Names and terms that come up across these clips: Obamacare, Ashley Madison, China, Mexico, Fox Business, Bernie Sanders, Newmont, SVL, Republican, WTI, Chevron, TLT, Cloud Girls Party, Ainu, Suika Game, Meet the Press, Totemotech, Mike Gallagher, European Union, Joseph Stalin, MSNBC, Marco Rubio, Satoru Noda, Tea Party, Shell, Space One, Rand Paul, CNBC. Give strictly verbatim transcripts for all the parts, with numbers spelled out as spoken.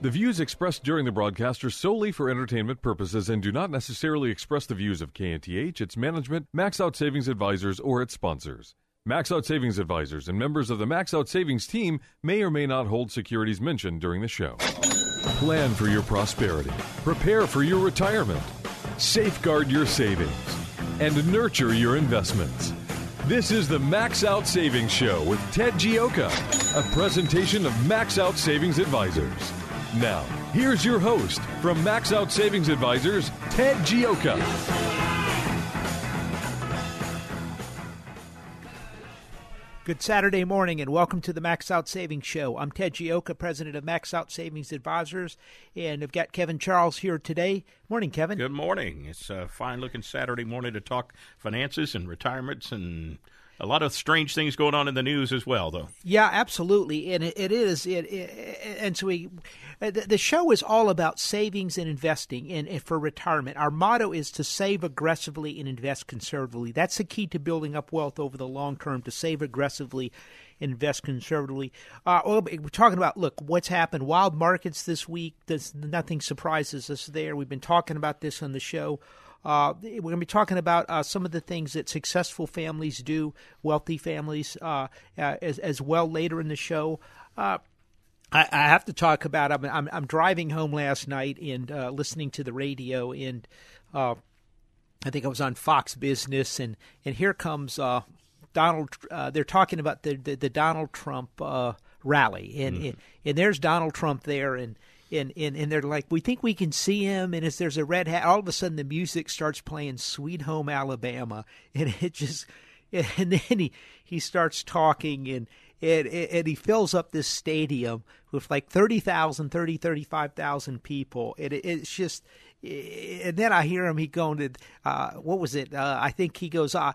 The views expressed during the broadcast are solely for entertainment purposes and do not necessarily express the views of K N T H, its management, Max Out Savings Advisors, or its sponsors. Max Out Savings Advisors and members of the Max Out Savings team may or may not hold securities mentioned during the show. Plan for your prosperity. Prepare for your retirement. Safeguard your savings. And nurture your investments. This is the Max Out Savings Show with Ted Gioia, a presentation of Max Out Savings Advisors. Now, here's your host from Max Out Savings Advisors, Ted Gioia. Good Saturday morning and welcome to the Max Out Savings Show. I'm Ted Gioia, president of Max Out Savings Advisors, and I've got Kevin Charles here today. Morning, Kevin. Good morning. It's a fine-looking Saturday morning to talk finances and retirements and a lot of strange things going on in the news as well, though. Yeah, absolutely, and it, it is. It, it, and so we, the show is all about savings and investing and, and for retirement. Our motto is to save aggressively and invest conservatively. That's the key to building up wealth over the long term, to save aggressively, invest conservatively. Uh, we're talking about, look, what's happened. Wild markets this week. There's, nothing surprises us there. We've been talking about this on the show. Uh, we're going to be talking about uh, some of the things that successful families do, wealthy families, uh, uh, as, as well later in the show. Uh, I, I have to talk about, I'm, I'm, I'm driving home last night and uh, listening to the radio, and uh, I think I was on Fox Business, and, and here comes uh, Donald, uh, they're talking about the, the, the Donald Trump uh, rally, and, mm-hmm. and and there's Donald Trump there, and And, and and they're like, we think we can see him. And as there's a red hat, all of a sudden the music starts playing Sweet Home Alabama. And it just, and then he, he starts talking and, and, and he fills up this stadium with like thirty thousand, thirty, thirty-five thousand people. And it, it's just, and then I hear him, he going to, uh, what was it? Uh, I think he goes, uh,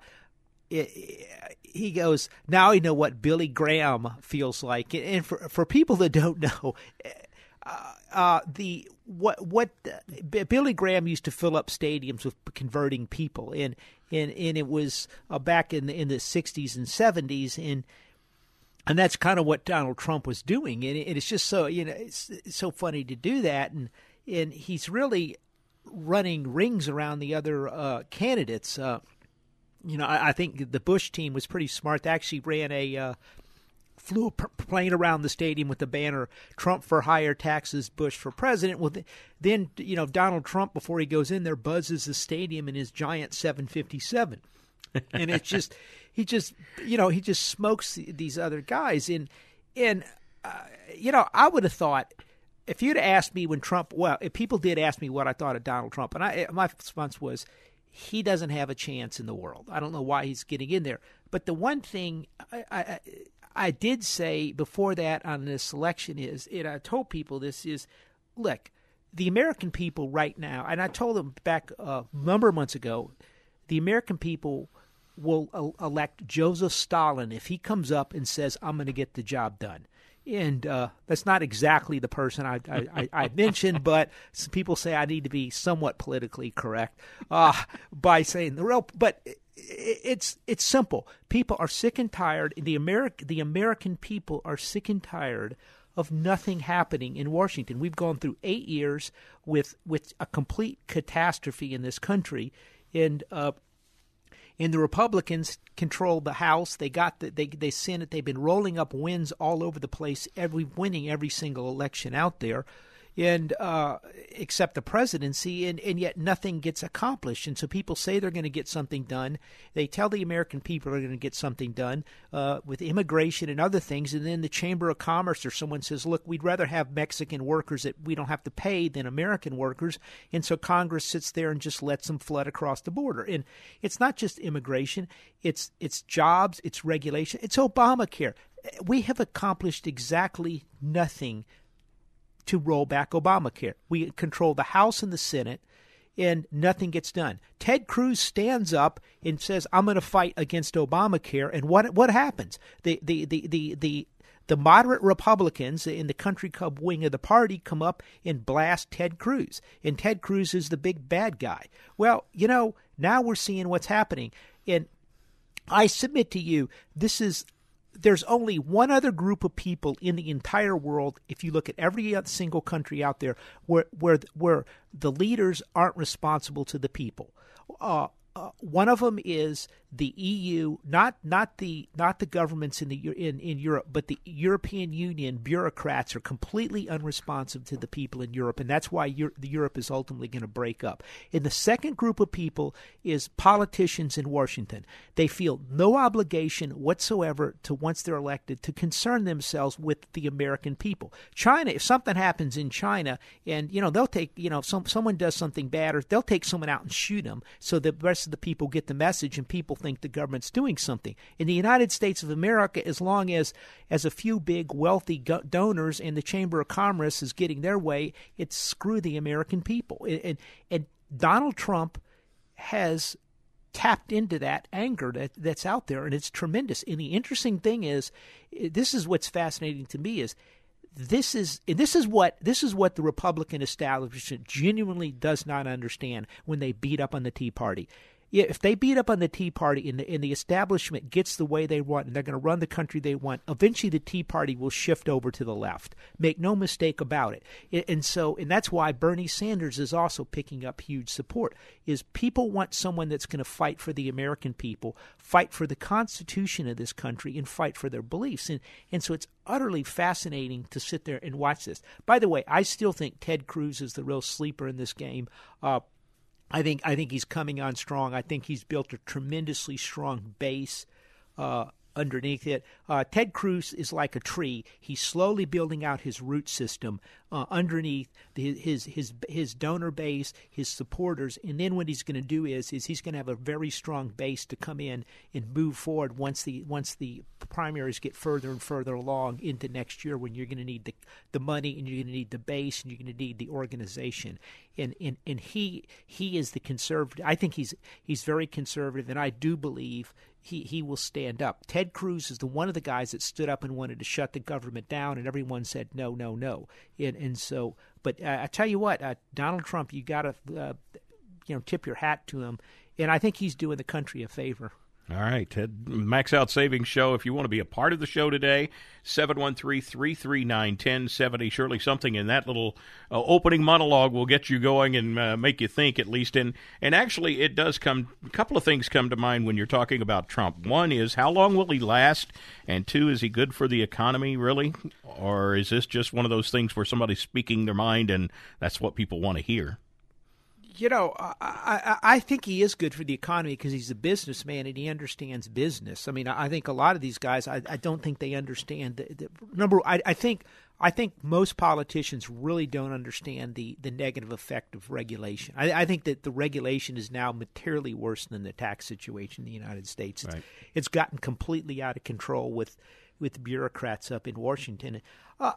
he goes, now I know what Billy Graham feels like. And for, for people that don't know, Uh, uh, the what what uh, Billy Graham used to fill up stadiums with converting people, and and, and it was uh, back in the, in the sixties and seventies, and and that's kind of what Donald Trump was doing, and, it, and it's just so you know it's, it's so funny to do that, and and he's really running rings around the other uh, candidates. Uh, you know, I, I think the Bush team was pretty smart. They actually ran a. Uh, flew a plane around the stadium with the banner, Trump for higher taxes, Bush for president. Well, then, you know, Donald Trump, before he goes in there, buzzes the stadium in his giant seven fifty-seven. And it's just, he just, you know, he just smokes these other guys. And, and uh, you know, I would have thought, if you'd asked me when Trump, well, if people did ask me what I thought of Donald Trump, and I, my response was, he doesn't have a chance in the world. I don't know why he's getting in there. But the one thing I, I I did say before that on this election is, and I told people this is, look, the American people right now, and I told them back a number of months ago, the American people will elect Joseph Stalin if he comes up and says, I'm going to get the job done. And uh, that's not exactly the person I, I, I mentioned, but some people say I need to be somewhat politically correct uh, by saying the real. But it's it's simple. People are sick and tired. The American the American people are sick and tired of nothing happening in Washington. We've gone through eight years with with a complete catastrophe in this country, and. Uh, And the Republicans control the House. They got the they they Senate. They've been rolling up wins all over the place. Every winning every single election out there, and uh, except the presidency. And, and yet nothing gets accomplished. And so people say they're going to get something done. They tell the American people they're going to get something done uh, with immigration and other things. And then the Chamber of Commerce or someone says, "Look, we'd rather have Mexican workers that we don't have to pay than American workers." And so Congress sits there and just lets them flood across the border. And it's not just immigration; it's it's jobs, it's regulation, it's Obamacare. We have accomplished exactly nothing to roll back Obamacare. We control the House and the Senate, and nothing gets done. Ted Cruz stands up and says, I'm going to fight against Obamacare. And what what happens? The the the the the The moderate Republicans in the country club wing of the party come up and blast Ted Cruz. And Ted Cruz is the big bad guy. Well, you know, now we're seeing what's happening. And I submit to you, this is there's only one other group of people in the entire world, if you look at every other single country out there, where where, where the leaders aren't responsible to the people. Uh, Uh, one of them is the E U, not not the not the governments in the in, in Europe, but the European Union bureaucrats are completely unresponsive to the people in Europe, and that's why Euro, the Europe is ultimately going to break up. And the second group of people is politicians in Washington. They feel no obligation whatsoever to, once they're elected, to concern themselves with the American people. China, if something happens in China, and you know they'll take you know some someone does something bad, or they'll take someone out and shoot them, so the rest the people get the message and people think the government's doing something. In the United States of America, as long as as a few big wealthy go- donors and the Chamber of Commerce is getting their way, it's screw the American people. And, and, and Donald Trump has tapped into that anger that, that's out there, and it's tremendous. And the interesting thing is, this is what's fascinating to me is, This is this is what this is what the Republican establishment genuinely does not understand when they beat up on the Tea Party. If they beat up on the Tea Party and the, and the establishment gets the way they want and they're going to run the country they want, eventually the Tea Party will shift over to the left. Make no mistake about it. And so, and that's why Bernie Sanders is also picking up huge support, is people want someone that's going to fight for the American people, fight for the Constitution of this country, and fight for their beliefs. And, and so it's utterly fascinating to sit there and watch this. By the way, I still think Ted Cruz is the real sleeper in this game. Uh, I think I think he's coming on strong. I think he's built a tremendously strong base uh, underneath it. Uh, Ted Cruz is like a tree. He's slowly building out his root system uh, underneath the, his his his donor base, his supporters, and then what he's going to do is is he's going to have a very strong base to come in and move forward once the once the primaries get further and further along into next year, when you're going to need the the money and you're going to need the base and you're going to need the organization. And, and and he he is the conservative. I think he's he's very conservative, and I do believe he, he will stand up. Ted Cruz is the one of the guys that stood up and wanted to shut the government down, and everyone said no, no, no. And and so, but uh, I tell you what, uh, Donald Trump, you got to uh, you know tip your hat to him, and I think he's doing the country a favor. All right, Ted. Max Out Savings Show. If you want to be a part of the show today, seven one three, three three nine, one oh seven oh. Surely something in that little uh, opening monologue will get you going and uh, make you think, at least. And, and actually, it does come – a couple of things come to mind when you're talking about Trump. One is, how long will he last? And two, is he good for the economy, really? Or is this just one of those things where somebody's speaking their mind and that's what people want to hear? You know, I, I, I think he is good for the economy because he's a businessman and he understands business. I mean, I think a lot of these guys, I, I don't think they understand. The, the, number, I, I think I think most politicians really don't understand the, the negative effect of regulation. I, I think that the regulation is now materially worse than the tax situation in the United States. It's, right. It's gotten completely out of control with, with bureaucrats up in Washington. Uh,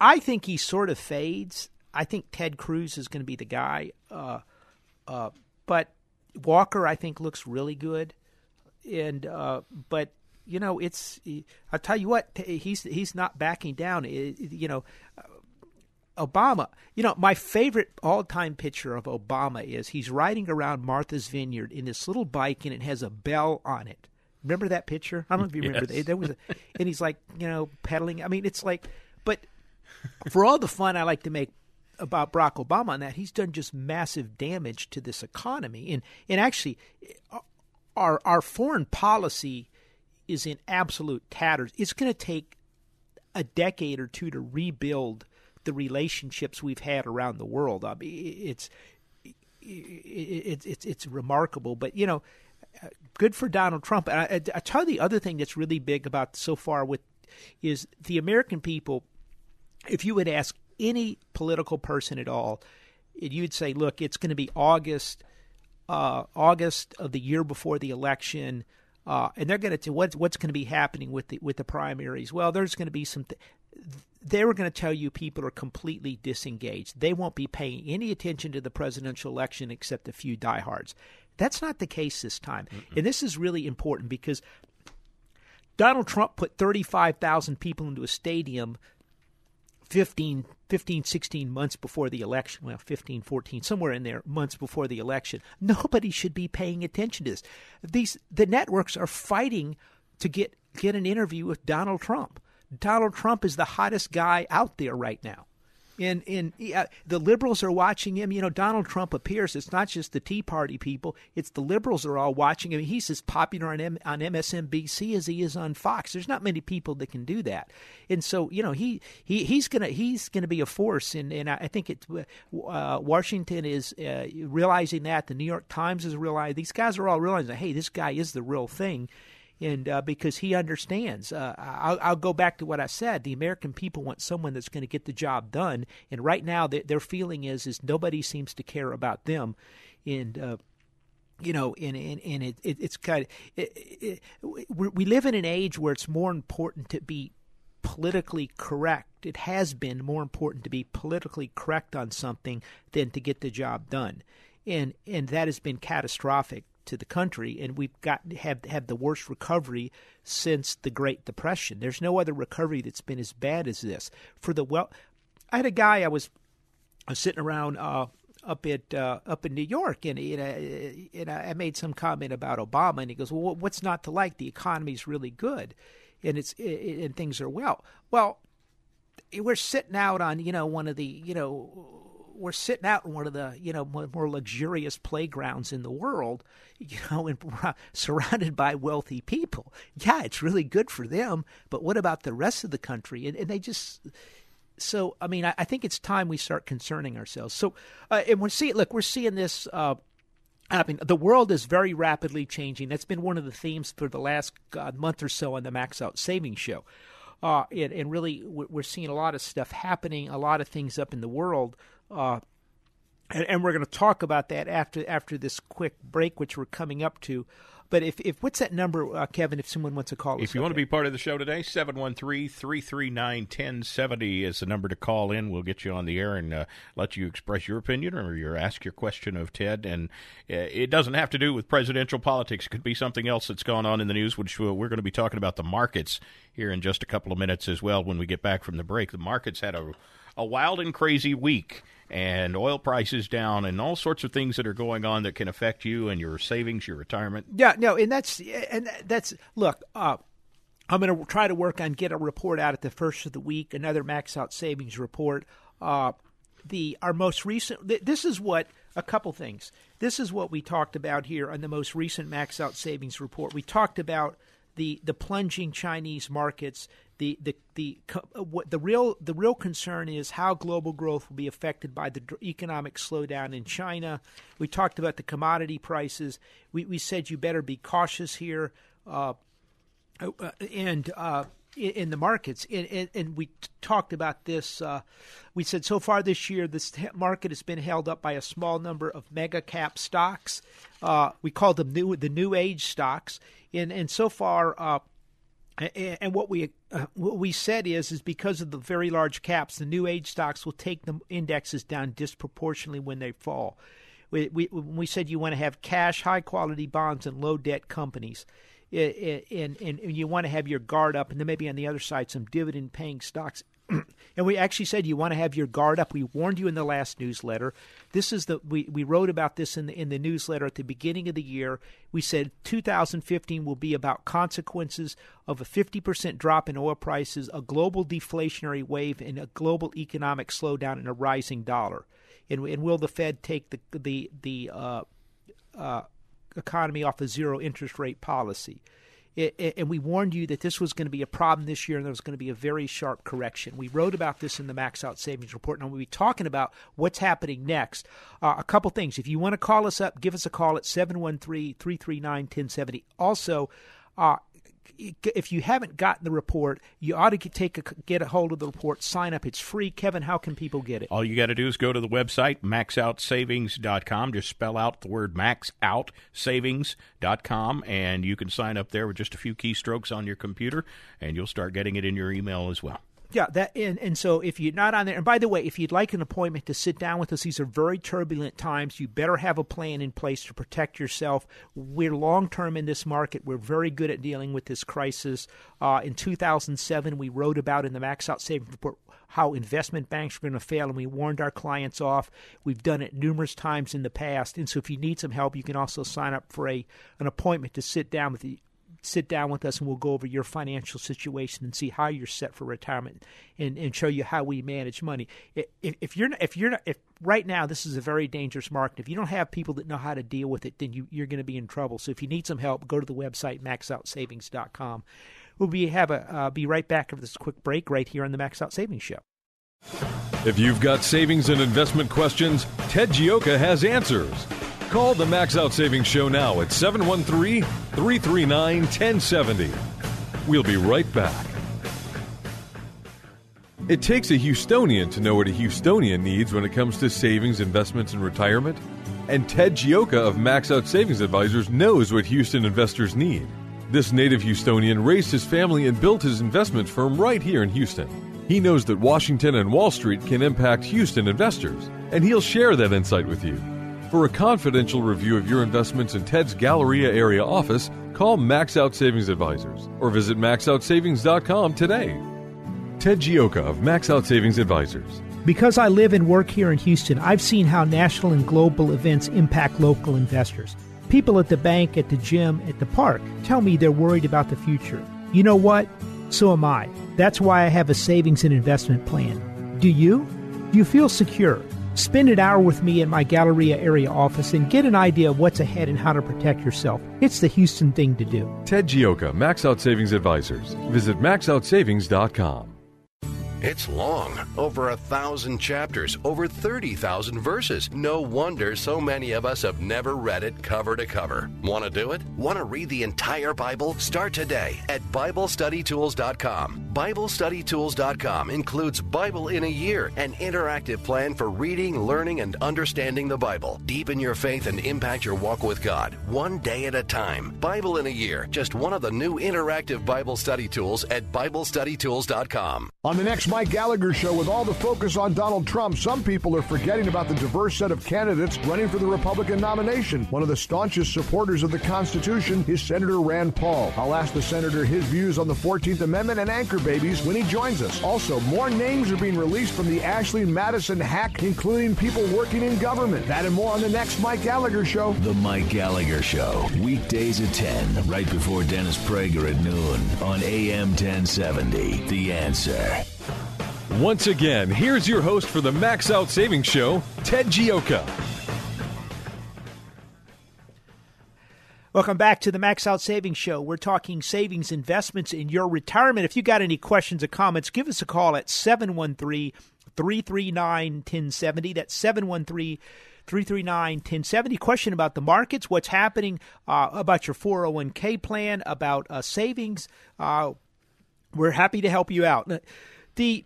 I think he sort of fades. I think Ted Cruz is going to be the guy, uh, uh, but Walker, I think, looks really good. And uh, but you know, it's I'll tell you what, he's he's not backing down. It, you know, Obama. You know, my favorite all-time picture of Obama is he's riding around Martha's Vineyard in this little bike, and it has a bell on it. Remember that picture? I don't know if you remember yes. that. There was, a, and he's like, you know, pedaling. I mean, it's like, but for all the fun I like to make about Barack Obama on that, he's done just massive damage to this economy. And and actually, our our foreign policy is in absolute tatters. It's going to take a decade or two to rebuild the relationships we've had around the world. I mean, it's it's it's, it's remarkable. But, you know, good for Donald Trump. And I, I tell you the other thing that's really big about so far with is the American people. If you would ask any political person at all, you'd say, look, it's going to be August, uh, August of the year before the election, uh, and they're going to – what's going to be happening with the with the primaries? Well, there's going to be some th- – they were going to tell you people are completely disengaged. They won't be paying any attention to the presidential election except a few diehards. That's not the case this time. Mm-mm. And this is really important because Donald Trump put thirty-five thousand people into a stadium fifteen, fifteen, sixteen months before the election. Well, fifteen, fourteen, somewhere in there, months before the election. Nobody should be paying attention to this. These, the networks are fighting to get, get an interview with Donald Trump. Donald Trump is the hottest guy out there right now. And, and uh, the liberals are watching him. You know, Donald Trump appears. It's not just the Tea Party people. It's the liberals are all watching him. He's as popular on, M- on M S N B C as he is on Fox. There's not many people that can do that. And so, you know, he, he he's gonna he's gonna be a force. And, and I think it uh, Washington is uh, realizing that. The New York Times is realizing. These guys are all realizing, hey, this guy is the real thing. And uh, because he understands, uh, I'll, I'll go back to what I said. The American people want someone that's going to get the job done. And right now, th- their feeling is is nobody seems to care about them. And uh, you know, and and, and it, it, it's kind of it, it, we live in an age where it's more important to be politically correct. It has been more important to be politically correct on something than to get the job done. And and that has been catastrophic to the country, and we've got have have the worst recovery since the Great Depression. There's no other recovery that's been as bad as this. For the well, I had a guy I was, I was sitting around uh, up at uh, up in New York, and and I, and I made some comment about Obama, and he goes, "Well, what's not to like? The economy's really good, and it's and things are well." Well, we're sitting out on you know one of the you know. we're sitting out in one of the, you know, more luxurious playgrounds in the world, you know, and surrounded by wealthy people. Yeah, it's really good for them, but what about the rest of the country? And, and they just, so, I mean, I, I think it's time we start concerning ourselves. So, uh, and we're seeing, look, we're seeing this uh, happen. The world is very rapidly changing. That's been one of the themes for the last uh, month or so on the Max Out Savings Show. Uh, and, and really, we're seeing a lot of stuff happening, a lot of things up in the world. Uh, and, and we're going to talk about that after after this quick break, which we're coming up to. But if, if what's that number, uh, Kevin, if someone wants to call us? If you want to be part of the show today, seven one three, three three nine, one zero seven zero is the number to call in. We'll get you on the air and uh, let you express your opinion or your ask your question of Ted. And uh, it doesn't have to do with presidential politics. It could be something else that's gone on in the news, which we're going to be talking about the markets here in just a couple of minutes as well when we get back from the break. The markets had a a wild and crazy week, and oil prices down, and all sorts of things that are going on that can affect you and your savings, your retirement. Yeah, no, and that's and that's look. Uh, I'm going to try to work on get a report out at the first of the week, another Max Out Savings report. Uh, the our most recent. Th- this is what a couple things. This is what we talked about here on the most recent Max Out Savings report. We talked about the the plunging Chinese markets. The the the what the real the real concern is how global growth will be affected by the economic slowdown in China. We talked about the commodity prices. We we said you better be cautious here, uh, and uh, in, in the markets. And, and, and we talked about this. Uh, we said so far this year, this market has been held up by a small number of mega cap stocks. Uh, we call them new the new age stocks. And and so far. Uh, And what we uh, what we said is is because of the very large caps, the new age stocks will take the indexes down disproportionately when they fall. We we, we said you want to have cash, high quality bonds, and low debt companies, and, and and you want to have your guard up, and then maybe on the other side some dividend paying stocks. And we actually said you want to have your guard up. We warned you in the last newsletter. This is the we, we wrote about this in the in the newsletter at the beginning of the year. We said two thousand fifteen will be about consequences of a fifty percent drop in oil prices, a global deflationary wave, and a global economic slowdown and a rising dollar. And, and will the Fed take the the the uh, uh, economy off a zero interest rate policy? It, and we warned you that this was going to be a problem this year and there was going to be a very sharp correction. We wrote about this in the Max Out Savings Report, and we'll be talking about what's happening next. Uh, a couple things. If you want to call us up, give us a call at seven one three, three three nine, one zero seven zero. Also, uh, if you haven't gotten the report, you ought to take a, get a hold of the report, sign up. It's free. Kevin, how can people get it? All you got to do is go to the website, max out savings dot com. Just spell out the word max out savings dot com, and you can sign up there with just a few keystrokes on your computer, and you'll start getting it in your email as well. Yeah, that and, and so if you're not on there, and by the way, if you'd like an appointment to sit down with us, these are very turbulent times. You better have a plan in place to protect yourself. We're long-term in this market. We're very good at dealing with this crisis. Uh, in two thousand seven, we wrote about in the Max Out Savings Report how investment banks were going to fail, and we warned our clients off. We've done it numerous times in the past. And so if you need some help, you can also sign up for a an appointment to sit down with the sit down with us, and we'll go over your financial situation and see how you're set for retirement, and, and show you how we manage money. If, if you're if you're if right now this is a very dangerous market. If you don't have people that know how to deal with it, then you, you're going to be in trouble. So if you need some help, go to the website max out savings dot com. We'll be have a uh, be right back after this quick break right here on the Max Out Savings Show. If you've got savings and investment questions, Ted Gioia has answers. Call the Max Out Savings Show now at seven one three, three three nine, one zero seven zero. We'll be right back. It takes a Houstonian to know what a Houstonian needs when it comes to savings, investments, and retirement. And Ted Gioia of Max Out Savings Advisors knows what Houston investors need. This native Houstonian raised his family and built his investment firm right here in Houston. He knows that Washington and Wall Street can impact Houston investors, and he'll share that insight with you. For a confidential review of your investments in Ted's Galleria area office, call Max Out Savings Advisors or visit max out savings dot com today. Ted Gioia of Max Out Savings Advisors. Because I live and work here in Houston, I've seen how national and global events impact local investors. People at the bank, at the gym, at the park tell me they're worried about the future. You know what? So am I. That's why I have a savings and investment plan. Do you? Do you feel secure? Spend an hour with me at my Galleria area office and get an idea of what's ahead and how to protect yourself. It's the Houston thing to do. Ted Gioia, Max Out Savings Advisors. Visit max out savings dot com. It's long, over a thousand chapters, over thirty thousand verses. No wonder so many of us have never read it cover to cover. Want to do it? Want to read the entire Bible? Start today at Bible Study Tools dot com. Bible Study Tools dot com includes Bible in a Year, an interactive plan for reading, learning, and understanding the Bible. Deepen your faith and impact your walk with God, one day at a time. Bible in a Year, just one of the new interactive Bible study tools at Bible Study Tools dot com. On the next Mike Gallagher Show, with all the focus on Donald Trump, some people are forgetting about the diverse set of candidates running for the Republican nomination. One of the staunchest supporters of the Constitution is Senator Rand Paul. I'll ask the senator his views on the fourteenth Amendment and anchor babies when he joins us. Also, more names are being released from the Ashley Madison hack, including people working in government. That and more on the next Mike Gallagher Show. The Mike Gallagher Show, weekdays at ten, right before Dennis Prager at noon on A M ten seventy. The Answer. Once again, here's your host for the Max Out Savings Show, Ted Gioia. Welcome back to the Max Out Savings Show. We're talking savings, investments, in your retirement. If you got any questions or comments, give us a call at seven one three, three three nine, one zero seven zero. That's seven one three, three three nine, one zero seven zero. Question about the markets, what's happening, uh, about your four oh one k plan, about uh, savings. Uh, we're happy to help you out. The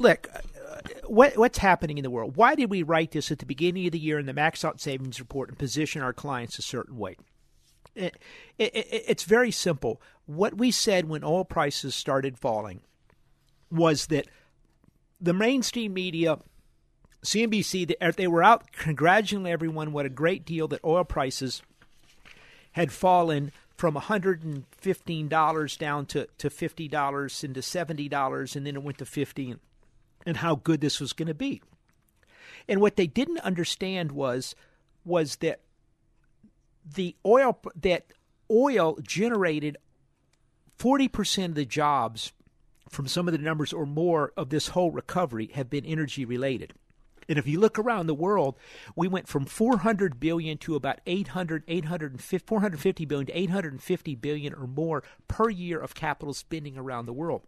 Look, uh, what, what's happening in the world? Why did we write this at the beginning of the year in the Max Out Savings Report and position our clients a certain way? It, it, it, it's very simple. What we said when oil prices started falling was that the mainstream media, C N B C, they were out congratulating everyone what a great deal that oil prices had fallen from one hundred fifteen dollars down to, to fifty dollars and to seventy dollars, and then it went to fifty dollars, and, and how good this was going to be. And what they didn't understand was was that the oil that oil generated forty percent of the jobs from some of the numbers or more of this whole recovery have been energy related. And if you look around the world, we went from four hundred billion to about eight hundred, eight hundred fifty, four hundred fifty billion to eight hundred fifty billion or more per year of capital spending around the world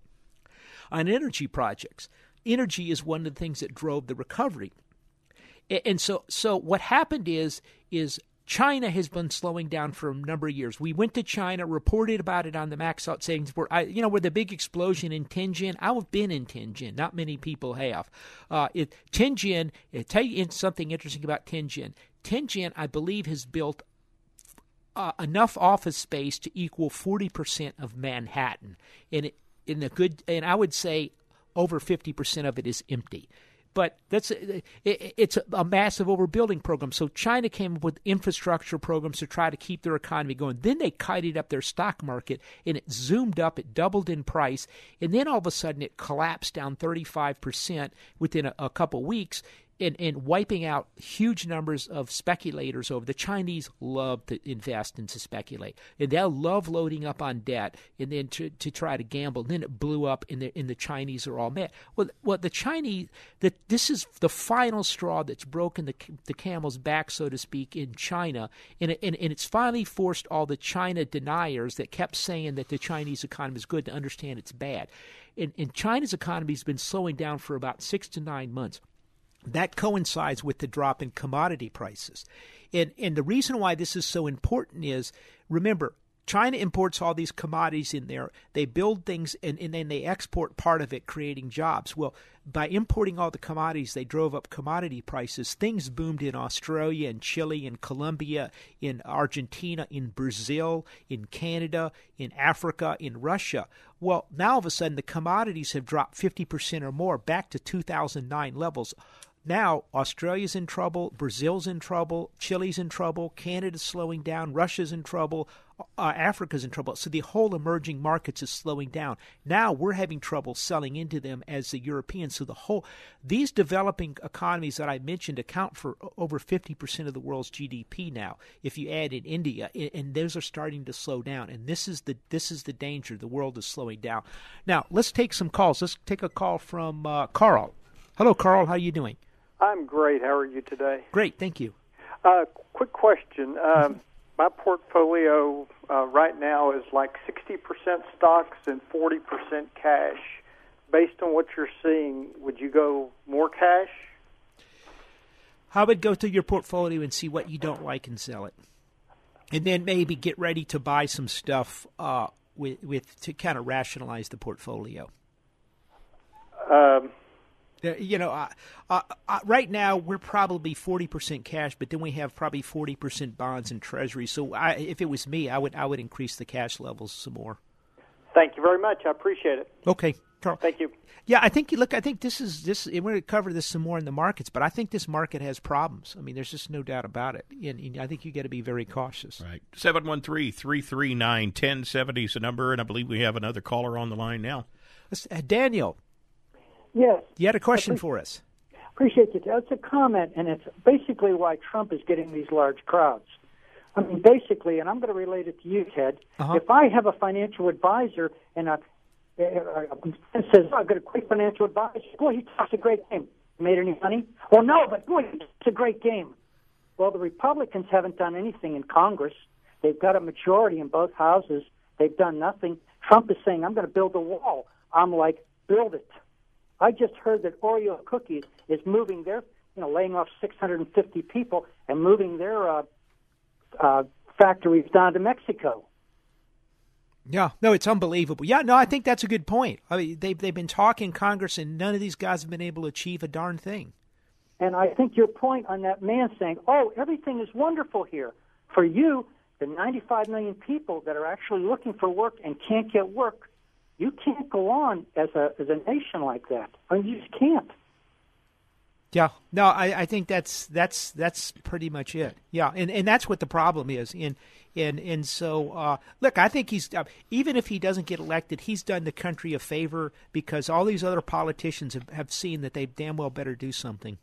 on energy projects. Energy is one of the things that drove the recovery. And so, so what happened is, is China has been slowing down for a number of years. We went to China, reported about it on the Max Out Savings Board. I, you know, with the big explosion in Tianjin, I've been in Tianjin. Not many people have. Uh, it, Tianjin, I'll tell you something interesting about Tianjin. Tianjin, I believe, has built uh, enough office space to equal forty percent of Manhattan. And, it, in a good, and I would say over fifty percent of it is empty. But that's it's a massive overbuilding program. So China came up with infrastructure programs to try to keep their economy going. Then they kited up their stock market, and it zoomed up. It doubled in price. And then all of a sudden it collapsed down thirty-five percent within a, a couple weeks and, and wiping out huge numbers of speculators over. The Chinese love to invest and to speculate. And they love loading up on debt and then to, to try to gamble. And then it blew up, and the, and the Chinese are all mad. Well, well the Chinese... The, This is the final straw that's broken the, the camel's back, so to speak, in China. And, and, and it's finally forced all the China deniers that kept saying that the Chinese economy is good to understand it's bad. And, and China's economy has been slowing down for about six to nine months. That coincides with the drop in commodity prices. And, and the reason why this is so important is, remember, China imports all these commodities in there. They build things, and, and then they export part of it, creating jobs. Well, by importing all the commodities, they drove up commodity prices. Things boomed in Australia and Chile and Colombia, in Argentina, in Brazil, in Canada, in Africa, in Russia. Well, now all of a sudden the commodities have dropped fifty percent or more back to two thousand nine levels. Now, Australia's in trouble, Brazil's in trouble, Chile's in trouble, Canada's slowing down, Russia's in trouble, uh, Africa's in trouble. So the whole emerging markets is slowing down. Now we're having trouble selling into them as the Europeans. So the whole these developing economies that I mentioned account for over fifty percent of the world's G D P now, if you add in India, and those are starting to slow down. And this is the this is the danger. The world is slowing down. Now, let's take some calls. Let's take a call from uh, Carl. Hello, Carl. How are you doing? I'm great. How are you today? Great, thank you. Uh, quick question. Um, mm-hmm. My portfolio uh, right now is like sixty percent stocks and forty percent cash. Based on what you're seeing, would you go more cash? I would go through your portfolio and see what you don't like and sell it. And then maybe get ready to buy some stuff uh, with, with to kind of rationalize the portfolio. Um. You know, uh, uh, uh, right now we're probably forty percent cash, but then we have probably forty percent bonds and treasuries. So I, if it was me, I would I would increase the cash levels some more. Thank you very much. I appreciate it. Okay, Carl. Thank you. Yeah, I think look, I think this is this. We're going to cover this some more in the markets, but I think this market has problems. I mean, there's just no doubt about it, and, and I think you got to be very cautious. Right. Seven one three three three nine ten seventy is the number, and I believe we have another caller on the line now. Uh, Daniel. Yes. You had a question appreciate, for us. Appreciate it. It's a comment, and it's basically why Trump is getting these large crowds. I mean, basically, and I'm going to relate it to you, Ted. Uh-huh. If I have a financial advisor and I, uh, uh, says, oh, I've got a great financial advisor, boy, he talks a great game. Made any money? Well, no, but boy, it's a great game. Well, the Republicans haven't done anything in Congress. They've got a majority in both houses. They've done nothing. Trump is saying, I'm going to build a wall. I'm like, build it. I just heard that Oreo Cookies is moving their, you know, laying off six hundred fifty people and moving their uh, uh, factories down to Mexico. Yeah, no, it's unbelievable. Yeah, no, I think that's a good point. I mean, they've, they've been talking Congress, and none of these guys have been able to achieve a darn thing. And I think your point on that man saying, oh, everything is wonderful here. For you, the ninety-five million people that are actually looking for work and can't get work, you can't go on as a as a nation like that. I mean, you just can't. Yeah, no, I, I think that's that's that's pretty much it. Yeah, and, and that's what the problem is. And and and so uh, look, I think he's uh, even if he doesn't get elected, he's done the country a favor because all these other politicians have, have seen that they damn well better do something.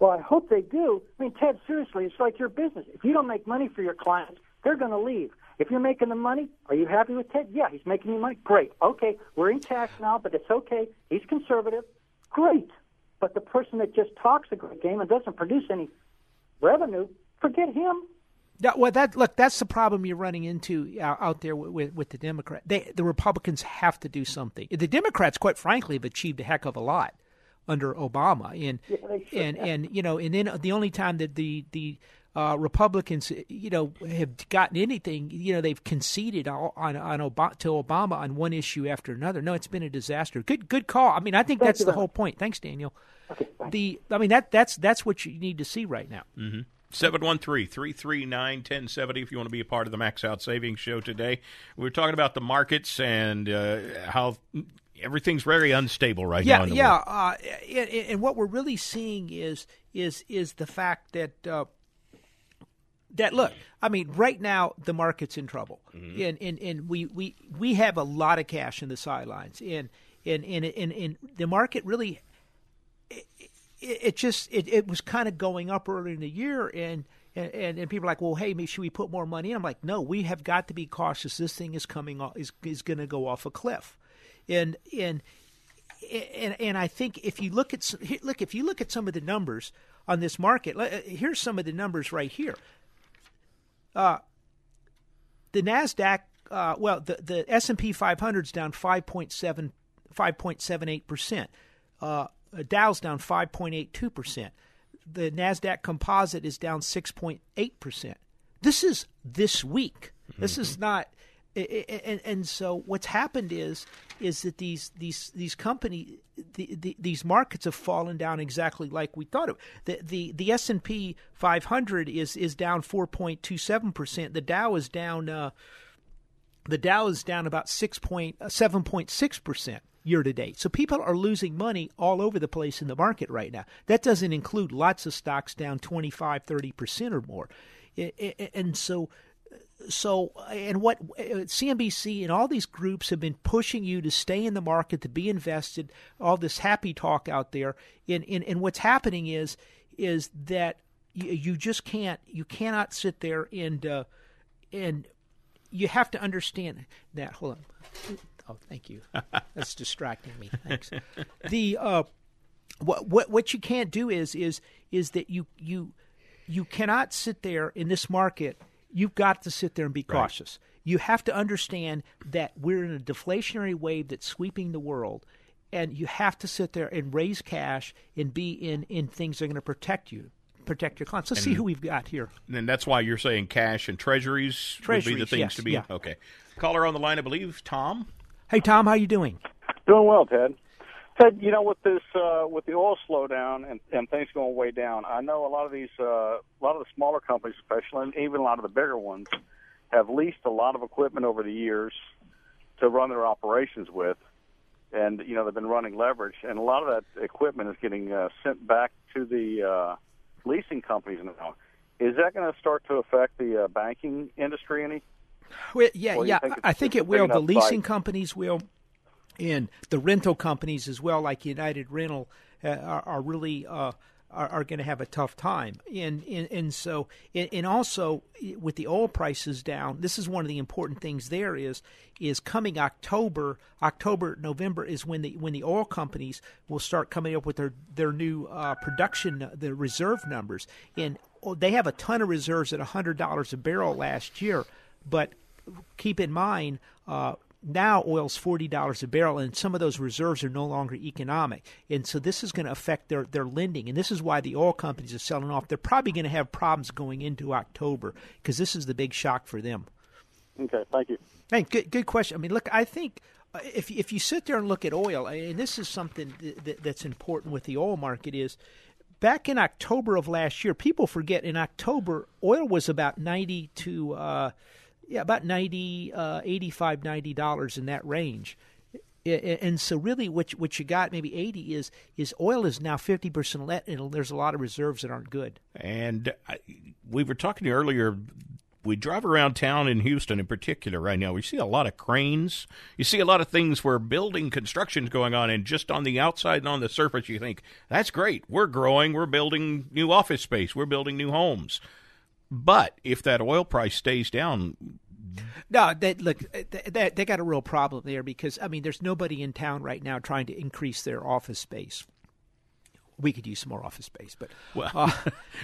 Well, I hope they do. I mean, Ted, seriously, it's like your business. If you don't make money for your clients, they're going to leave. If you're making the money, are you happy with Ted? Yeah, he's making you money. Great. Okay, we're in tax now, but it's okay. He's conservative. Great. But the person that just talks a great game and doesn't produce any revenue, forget him. Yeah, well, that look, that's the problem you're running into uh, out there with, with, with the Democrats. They, the Republicans have to do something. The Democrats, quite frankly, have achieved a heck of a lot under Obama. And, yeah, they should, and, yeah. and you know, and then the only time that the, the – Uh, Republicans, you know, have gotten anything. You know, they've conceded on on Ob- to Obama on one issue after another. No, it's been a disaster. Good, good call. I mean, I think that's the whole point. Thanks, Daniel. Okay, the, I mean, that that's that's what you need to see right now. Mm-hmm. seven one three, three three nine, one oh seven oh if you want to be a part of the Max Out Savings Show today. We were talking about the markets and uh, how everything's very unstable right yeah, now. In the yeah, uh, and, and what we're really seeing is is is the fact that uh, that look, I mean, right now the market's in trouble, mm-hmm. and, and and we we we have a lot of cash in the sidelines, and and and and, and the market really, it, it just it, it was kind of going up early in the year, and. And, and and people are like, well, hey, should we put more money in? I'm like, no, we have got to be cautious. This thing is coming off, is is going to go off a cliff, and and and and I think if you look at look if you look at some of the numbers on this market, here's some of the numbers right here. Uh, the NASDAQ, uh, well, the the S and P five hundred is down five point seven eight percent. Uh, Dow's down five point eight two percent. The NASDAQ composite is down six point eight percent. This is this week. Mm-hmm. This is not – and and so what's happened is is that these these these company the, the, these markets have fallen down exactly like we thought. Of. The the the S and P five hundred is is down four point two seven percent. The Dow is down uh, the Dow is down about seven point six percent. year to date. So people are losing money all over the place in the market right now. That doesn't include lots of stocks down twenty-five, thirty percent or more. And so, so, and what C N B C and all these groups have been pushing you to stay in the market, to be invested, all this happy talk out there. And, and, and what's happening is, is that you just can't, you cannot sit there and, uh, and you have to understand that. Hold on. Oh, thank you. That's distracting me. Thanks. The uh, what what what you can't do is is is that you you you cannot sit there in this market. You've got to sit there and be cautious. Right. You have to understand that we're in a deflationary wave that's sweeping the world, and you have to sit there and raise cash and be in in things that are going to protect you. Protect your clients. Let's and, see who we've got here. And that's why you're saying cash and treasuries, treasuries would be the things yes, to be. Yeah. Okay. Caller on the line, I believe, Tom. Hey, Tom, how you doing? Doing well, Ted. Ted, you know, with this, uh, with the oil slowdown and, and things going way down, I know a lot of these, uh, a lot of the smaller companies, especially, and even a lot of the bigger ones, have leased a lot of equipment over the years to run their operations with, and you know they've been running leverage, and a lot of that equipment is getting uh, sent back to the uh, leasing companies now. Is that going to start to affect the uh, banking industry any? Well, yeah, well, yeah. Think I think it will. The leasing bite. companies will, and the rental companies as well, like United Rental, uh, are, are really uh, are, are going to have a tough time. And and, and so, and, and also with the oil prices down, this is one of the important things. There is is coming October, October, November is when the when the oil companies will start coming up with their their new uh, production, the reserve numbers, and they have a ton of reserves at a hundred dollars a barrel last year, but keep in mind, uh, now oil's forty dollars a barrel, and some of those reserves are no longer economic. And so this is going to affect their, their lending. And this is why the oil companies are selling off. They're probably going to have problems going into October because this is the big shock for them. Okay, thank you. Hey, good, good question. I mean, look, I think if, if you sit there and look at oil, and this is something that, that's important with the oil market is, back in October of last year, people forget in October, oil was about ninety to... Uh, Yeah, about ninety, uh, eighty-five, ninety dollars in that range, and so really, what you, what you got maybe eighty is is oil is now fifty percent let, and there's a lot of reserves that aren't good. And I, we were talking to you earlier. We drive around town in Houston, in particular, right now. We see a lot of cranes. You see a lot of things where building construction's going on, and just on the outside and on the surface, you think that's great. We're growing. We're building new office space. We're building new homes. But if that oil price stays down, no, that look, that they got a real problem there because I mean, there's nobody in town right now trying to increase their office space. We could use some more office space, but well, uh,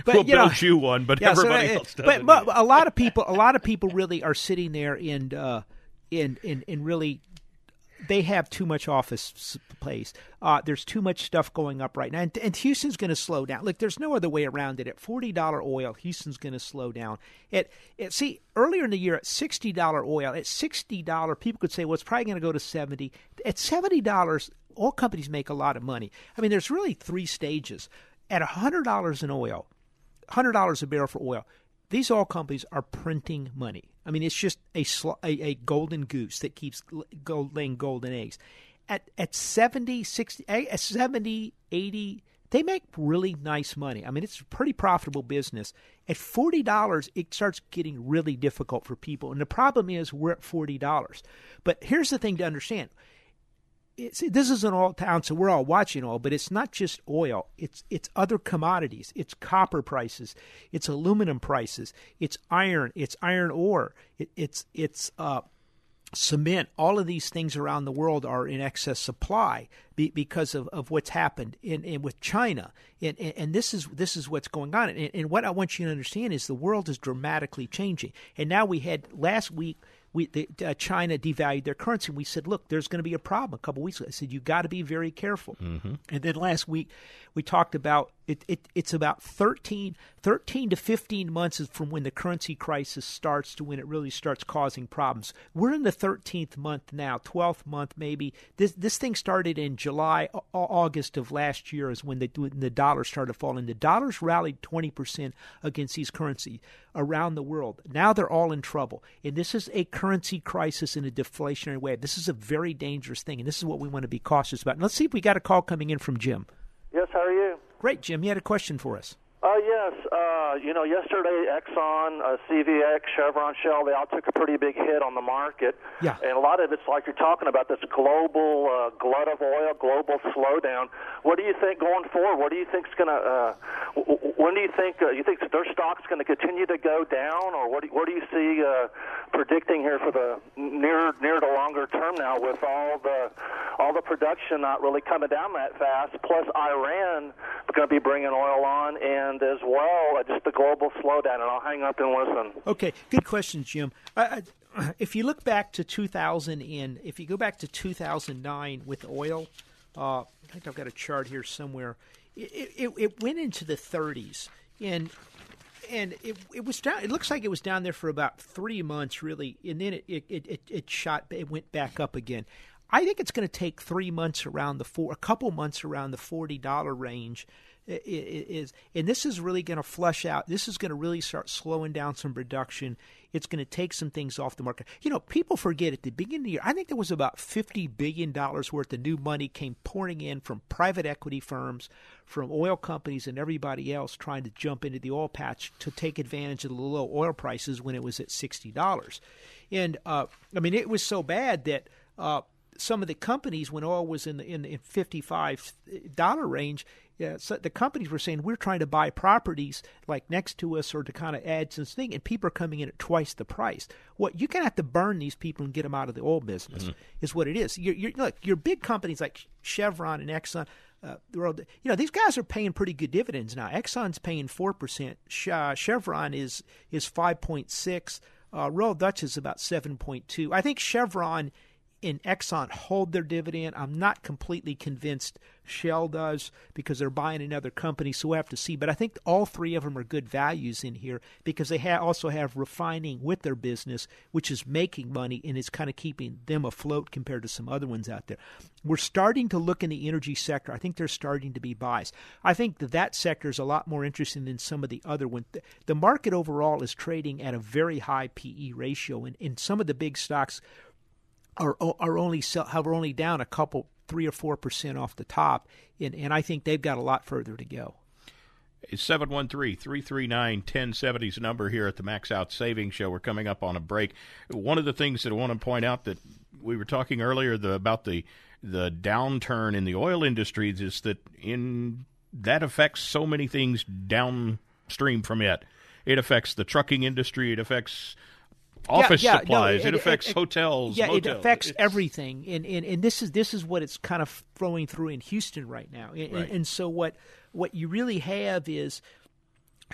but, we'll you build know, you one, but yeah, everybody so, else doesn't. But, but a lot of people, a lot of people really are sitting there and uh, and and and really. They have too much office place. Uh, there's too much stuff going up right now. And, and Houston's going to slow down. Look, there's no other way around it. At forty dollars oil, Houston's going to slow down. At, at see, earlier in the year, at sixty dollars oil, at sixty dollars, people could say, well, it's probably going to go to seventy dollars. At seventy dollars, oil companies make a lot of money. I mean, there's really three stages. At one hundred dollars in oil, one hundred dollars a barrel for oil, these oil companies are printing money. I mean, it's just a, sl- a, a golden goose that keeps l- gold, laying golden eggs. at, at seventy, sixty, seventy, eighty, they make really nice money. I mean, it's a pretty profitable business. At forty dollars, it starts getting really difficult for people. And the problem is we're at forty dollars. But here's the thing to understand. It's, this is an oil town, so we're all watching oil, but it's not just oil. It's it's other commodities. It's copper prices. It's aluminum prices. It's iron. It's iron ore. It, it's it's uh, cement. All of these things around the world are in excess supply be, because of, of what's happened in, in with China. And, and, and this is this is what's going on. And, and what I want you to understand is the world is dramatically changing. And now we had last week. We, the, uh, China devalued their currency, and we said, look, there's going to be a problem a couple of weeks ago. I said, you've got to be very careful. Mm-hmm. And then last week we talked about it, it, it's about thirteen, thirteen to fifteen months from when the currency crisis starts to when it really starts causing problems. We're in the thirteenth month now, twelfth month maybe. This this thing started in July, August of last year is when the, when the dollar started falling. The dollar's rallied twenty percent against these currencies around the world. Now they're all in trouble. And this is a currency crisis in a deflationary way. This is a very dangerous thing, and this is what we want to be cautious about. And let's see if we got a call coming in from Jim. Yes, how are you? Great, Jim. You had a question for us. Uh, yes. Uh, you know, yesterday, Exxon, uh, C V X, Chevron, Shell, they all took a pretty big hit on the market. Yeah. And a lot of it's like you're talking about, this global uh, glut of oil, global slowdown. What do you think going forward? What do you think's going to uh, – when do you think uh, – you think their stock's going to continue to go down? Or what do, what do you see uh, predicting here for the near near to longer term now with all the all the production not really coming down that fast, plus Iran is going to be bringing oil on, and And as well, just the global slowdown, and I'll hang up and listen. Okay, good question, Jim. Uh, if you look back to two thousand, and if you go back to two thousand nine with oil, uh, I think I've got a chart here somewhere. It, it, it went into the thirties, and and it, it was down. It looks like it was down there for about three months, really, and then it it, it, it shot. It went back up again. I think it's going to take three months around the four, a couple months around the forty dollars range. It is, and this is really going to flush out. This is going to really start slowing down some production. It's going to take some things off the market. You know, people forget at the beginning of the year, I think there was about fifty billion dollars worth of new money came pouring in from private equity firms, from oil companies and everybody else trying to jump into the oil patch to take advantage of the low oil prices when it was at sixty dollars. And, uh, I mean, it was so bad that uh, some of the companies, when oil was in the, in the fifty-five dollars range, yeah, so the companies were saying, we're trying to buy properties like next to us or to kind of add some thing, and people are coming in at twice the price. What you're going to have to burn these people and get them out of the oil business mm-hmm. is what it is. You're, you're, look, your big companies like Chevron and Exxon, uh, you know, these guys are paying pretty good dividends now. Exxon's paying four percent. Sh- uh, Chevron is is five point six. Uh, Royal Dutch is about seven point two. I think Chevron and Exxon hold their dividend. I'm not completely convinced Shell does because they're buying another company, so we'll have to see. But I think all three of them are good values in here because they ha- also have refining with their business, which is making money and is kind of keeping them afloat compared to some other ones out there. We're starting to look in the energy sector. I think there's starting to be buys. I think that that sector is a lot more interesting than some of the other ones. The, the market overall is trading at a very high P E ratio, and, and some of the big stocks – Are are only have only down a couple three or four percent off the top, and and I think they've got a lot further to go. It's seven one three, three three nine, one oh seven oh is the number here at the Max Out Savings Show. We're coming up on a break. One of the things that I want to point out that we were talking earlier the, about the the downturn in the oil industry is that in that affects so many things downstream from it. It affects the trucking industry. It affects Office yeah, yeah, supplies. No, it, it affects it, it, hotels. Yeah, motels. It affects it's... everything, and, and and this is this is what it's kind of flowing through in Houston right now. And, right. and, and so what what you really have is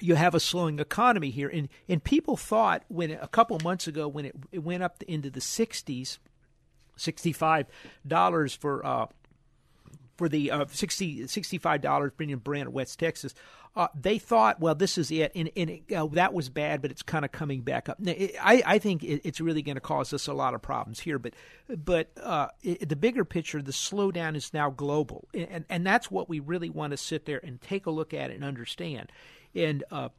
you have a slowing economy here, and and people thought when a couple months ago when it, it went up into the sixties, sixty-five dollars for uh, for the uh, sixty sixty-five dollars premium brand of West Texas. Uh, they thought, well, this is it, and, and it, uh, that was bad, but it's kind of coming back up. Now, it, I, I think it, it's really going to cause us a lot of problems here, but but uh, it, the bigger picture, the slowdown is now global, and, and, and that's what we really want to sit there and take a look at and understand. And uh,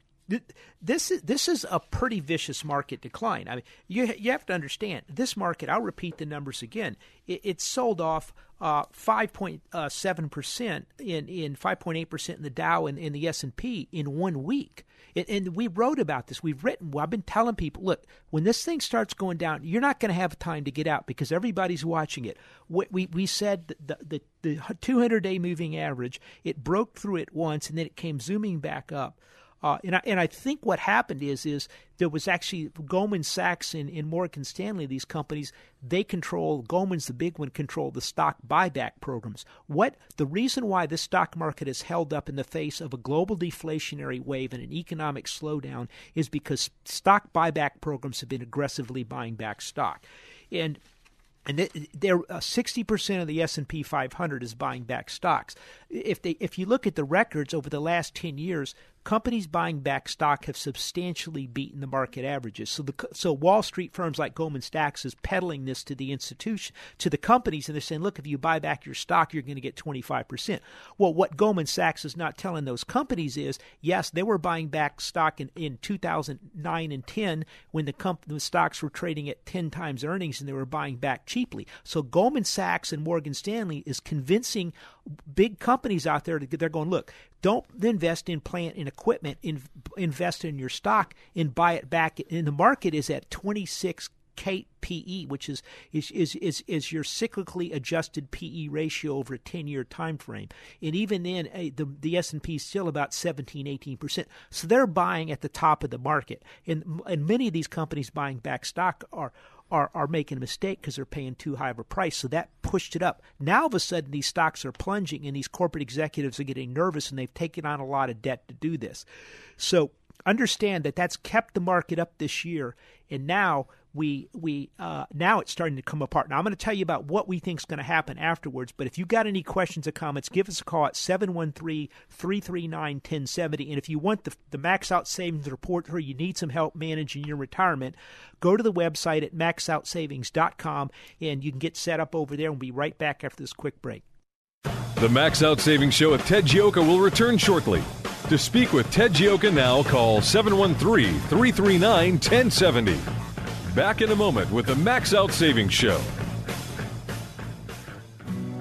This is this is a pretty vicious market decline. I mean, you you have to understand this market. I'll repeat the numbers again. It, it sold off uh, five point seven percent in in five point eight percent in the Dow and in the S and P in one week. And, and we wrote about this. We've written. Well, I've been telling people, look, when this thing starts going down, you're not going to have time to get out because everybody's watching it. We we, we said the the the two hundred day moving average. It broke through it once and then it came zooming back up. Uh, and, I, and I think what happened is is there was actually Goldman Sachs and, and Morgan Stanley, these companies, they control, Goldman's the big one, control the stock buyback programs. What the reason why this stock market is held up in the face of a global deflationary wave and an economic slowdown is because stock buyback programs have been aggressively buying back stock. And And there, uh, sixty percent of the S and P five hundred is buying back stocks. If they, if you look at the records over the last ten years, companies buying back stock have substantially beaten the market averages. So, the so Wall Street firms like Goldman Sachs is peddling this to the institution, to the companies, and they're saying, look, if you buy back your stock, you're going to get twenty-five percent. Well, what Goldman Sachs is not telling those companies is, yes, they were buying back stock in, in two thousand nine and ten when the, comp- the stocks were trading at ten times earnings, and they were buying back cheaply. So Goldman Sachs and Morgan Stanley is convincing big companies out there that they're going, look, don't invest in plant and equipment, in, invest in your stock and buy it back. And the market is at twenty-six K P E, which is is, is is is your cyclically adjusted P E ratio over a ten-year time frame. And even then, uh, the, the S and P is still about seventeen, eighteen percent. So they're buying at the top of the market. And, and many of these companies buying back stock are Are, are making a mistake because they're paying too high of a price. So that pushed it up. Now, all of a sudden, these stocks are plunging and these corporate executives are getting nervous and they've taken on a lot of debt to do this. So understand that that's kept the market up this year. And now we we uh, now it's starting to come apart. Now, I'm going to tell you about what we think is going to happen afterwards. But if you've got any questions or comments, give us a call at seven one three, three three nine, one zero seven zero. And if you want the, the Max Out Savings Report or you need some help managing your retirement, go to the website at max out savings dot com, and you can get set up over there. We'll be right back after this quick break. The Max Out Savings Show with Ted Gioia will return shortly. To speak with Ted Gioia now, call seven one three, three three nine, one zero seven zero. Back in a moment with the Max Out Savings Show.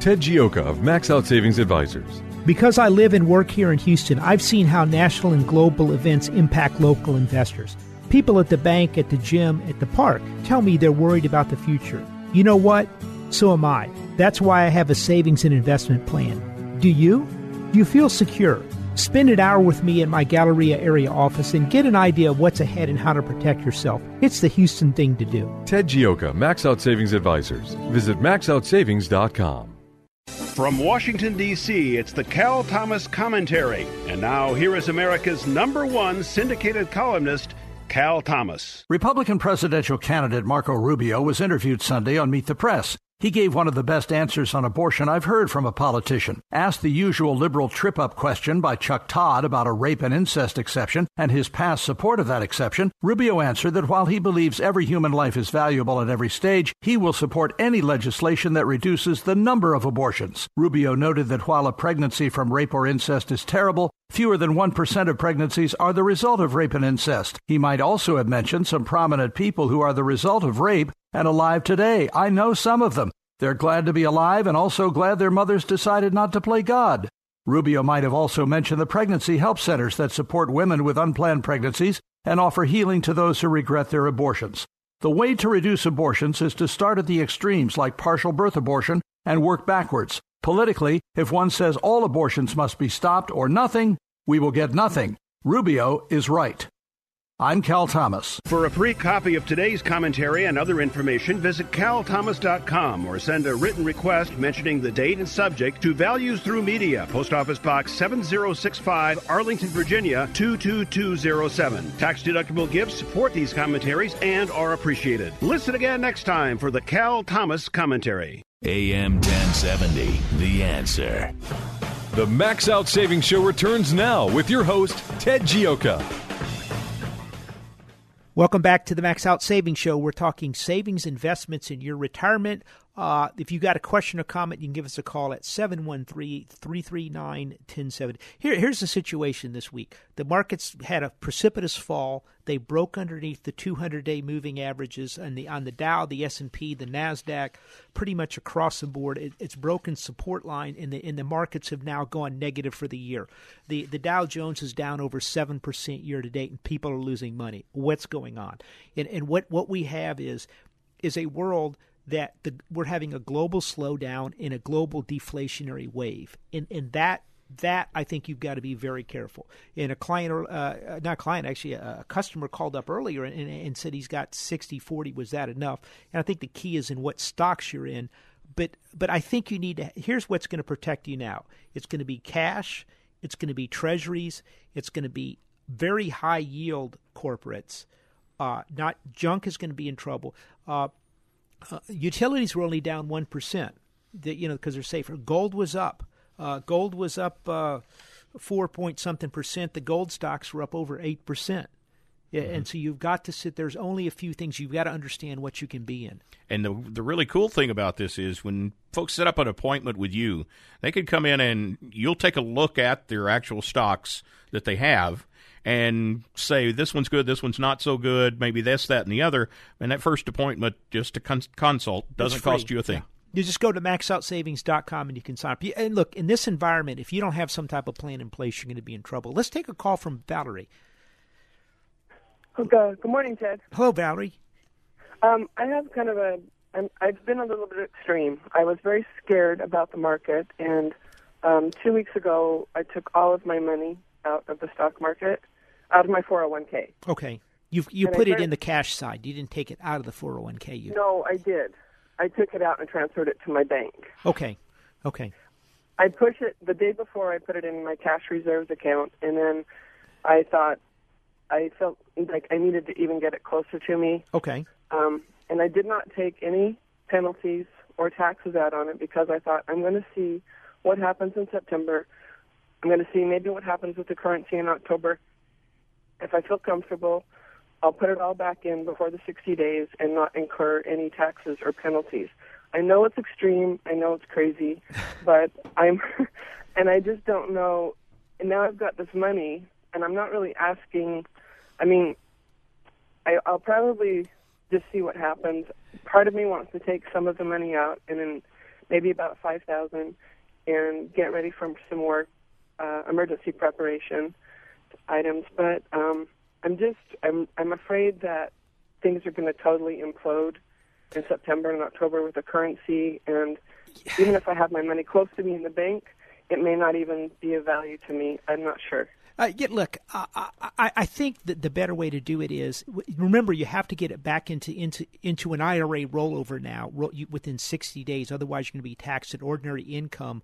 Ted Gioia of Max Out Savings Advisors. Because I live and work here in Houston, I've seen how national and global events impact local investors. People at the bank, at the gym, at the park tell me they're worried about the future. You know what? So am I. That's why I have a savings and investment plan. Do you? You feel secure. Spend an hour with me in my Galleria area office and get an idea of what's ahead and how to protect yourself. It's the Houston thing to do. Ted Gioia, Max Out Savings Advisors. Visit max out savings dot com. From Washington, D C, it's the Cal Thomas Commentary. And now here is America's number one syndicated columnist, Cal Thomas. Republican presidential candidate Marco Rubio was interviewed Sunday on Meet the Press. He gave one of the best answers on abortion I've heard from a politician. Asked the usual liberal trip-up question by Chuck Todd about a rape and incest exception and his past support of that exception, Rubio answered that while he believes every human life is valuable at every stage, he will support any legislation that reduces the number of abortions. Rubio noted that while a pregnancy from rape or incest is terrible, fewer than one percent of pregnancies are the result of rape and incest. He might also have mentioned some prominent people who are the result of rape and alive today. I know some of them. They're glad to be alive and also glad their mothers decided not to play God. Rubio might have also mentioned the pregnancy help centers that support women with unplanned pregnancies and offer healing to those who regret their abortions. The way to reduce abortions is to start at the extremes like partial birth abortion and work backwards. Politically, if one says all abortions must be stopped or nothing, we will get nothing. Rubio is right. I'm Cal Thomas. For a free copy of today's commentary and other information, visit cal thomas dot com or send a written request mentioning the date and subject to Values Through Media, Post Office Box seven zero six five, Arlington, Virginia two two two zero seven. Tax-deductible gifts support these commentaries and are appreciated. Listen again next time for the Cal Thomas Commentary. A M ten seventy, The Answer. The Max Out Savings Show returns now with your host, Ted Gioia. Welcome back to the Max Out Savings Show. We're talking savings, investments, in your retirement. Uh, if you got a question or comment, you can give us a call at seven one three, three three nine, one oh seven oh. Here, here's the situation this week. The markets had a precipitous fall. They broke underneath the two hundred day moving averages and the on the Dow, the S and P, the NASDAQ, pretty much across the board. It, it's broken support line, and the, and the markets have now gone negative for the year. The, the Dow Jones is down over seven percent year-to-date, and people are losing money. What's going on? And, and what, what we have is, is a world that the, we're having a global slowdown in a global deflationary wave. And, and that, that I think you've got to be very careful. And a client, uh, not client, actually a, a customer called up earlier and, and said he's got sixty forty. Was that enough? And I think the key is in what stocks you're in. But, but I think you need to, here's what's going to protect you now. It's going to be cash. It's going to be treasuries. It's going to be very high yield corporates. Uh, not junk is going to be in trouble. Uh, Uh, utilities were only down one percent, you know, because they're safer. Gold was up. Uh, gold was up uh, four point something percent. The gold stocks were up over eight percent. Yeah, mm-hmm. And so you've got to sit. There's only a few things you've got to understand what you can be in. And the the really cool thing about this is when folks set up an appointment with you, they could come in and you'll take a look at their actual stocks that they have and say, this one's good, this one's not so good, maybe this, that, and the other. And that first appointment, just to cons- consult, doesn't cost you a thing. Yeah. You just go to max out savings dot com and you can sign up. And look, in this environment, if you don't have some type of plan in place, you're going to be in trouble. Let's take a call from Valerie. Okay. Good morning, Ted. Hello, Valerie. Um, I have kind of a, I'm, I've been a little bit extreme. I was very scared about the market, and um, two weeks ago, I took all of my money out of the stock market, out of my four oh one k. Okay. You've, you and put started, it in the cash side. You didn't take it out of the four oh one k. You... No, I did. I took it out and transferred it to my bank. Okay. Okay. I pushed it the day before. I put it in my cash reserves account, and then I thought, I felt like I needed to even get it closer to me. Okay. Um, and I did not take any penalties or taxes out on it because I thought, I'm going to see what happens in September. I'm going to see maybe what happens with the currency in October. If I feel comfortable, I'll put it all back in before the sixty days and not incur any taxes or penalties. I know it's extreme. I know it's crazy, but I'm, and I just don't know. And now I've got this money, and I'm not really asking. I mean, I, I'll probably just see what happens. Part of me wants to take some of the money out, and then maybe about five thousand dollars, and get ready for some more Uh, emergency preparation items, but um, I'm just I'm I'm afraid that things are going to totally implode in September and October with the currency, and even if I have my money close to me in the bank, it may not even be of value to me. I'm not sure. Uh, yeah, look, I, I, I think that the better way to do it is, remember, you have to get it back into into, into an I R A rollover now ro- you, within sixty days. Otherwise, you're going to be taxed at ordinary income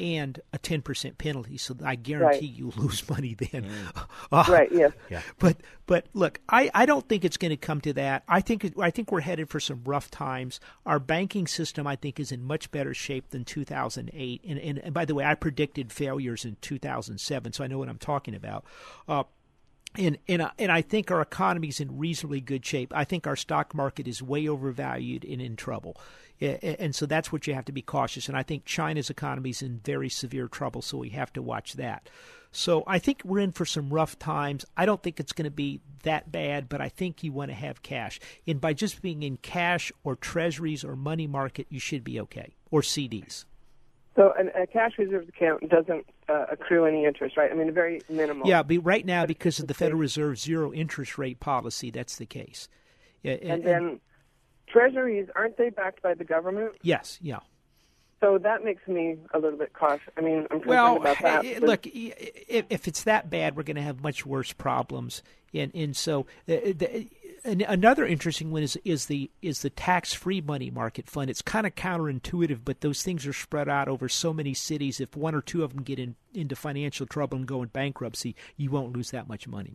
and a ten percent penalty, so I guarantee right. you lose money then. Mm. Uh, right, yeah. yeah. But but look, I, I don't think it's going to come to that. I think I think we're headed for some rough times. Our banking system, I think, is in much better shape than two thousand eight. And, and, and by the way, I predicted failures in two thousand seven, so I know what I'm talking about. Uh, And and and I think our economy is in reasonably good shape. I think our stock market is way overvalued and in trouble, and so that's what you have to be cautious. And I think China's economy is in very severe trouble, so we have to watch that. So I think we're in for some rough times. I don't think it's going to be that bad, but I think you want to have cash. And by just being in cash or treasuries or money market, you should be okay, or C Ds. So a cash reserve account doesn't uh, accrue any interest, right? I mean, very minimal. Yeah, but right now, because of the Federal Reserve zero interest rate policy, that's the case. Yeah, and, and then and, treasuries, aren't they backed by the government? Yes, yeah. So that makes me a little bit cautious. I mean, I'm concerned well, about that. Well, look, if, if it's that bad, we're going to have much worse problems. And, and so the, the, another interesting one is, is the is the tax-free money market fund. It's kind of counterintuitive, but those things are spread out over so many cities. If one or two of them get in, into financial trouble and go in bankruptcy, you won't lose that much money.